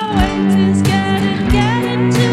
wait, it's getting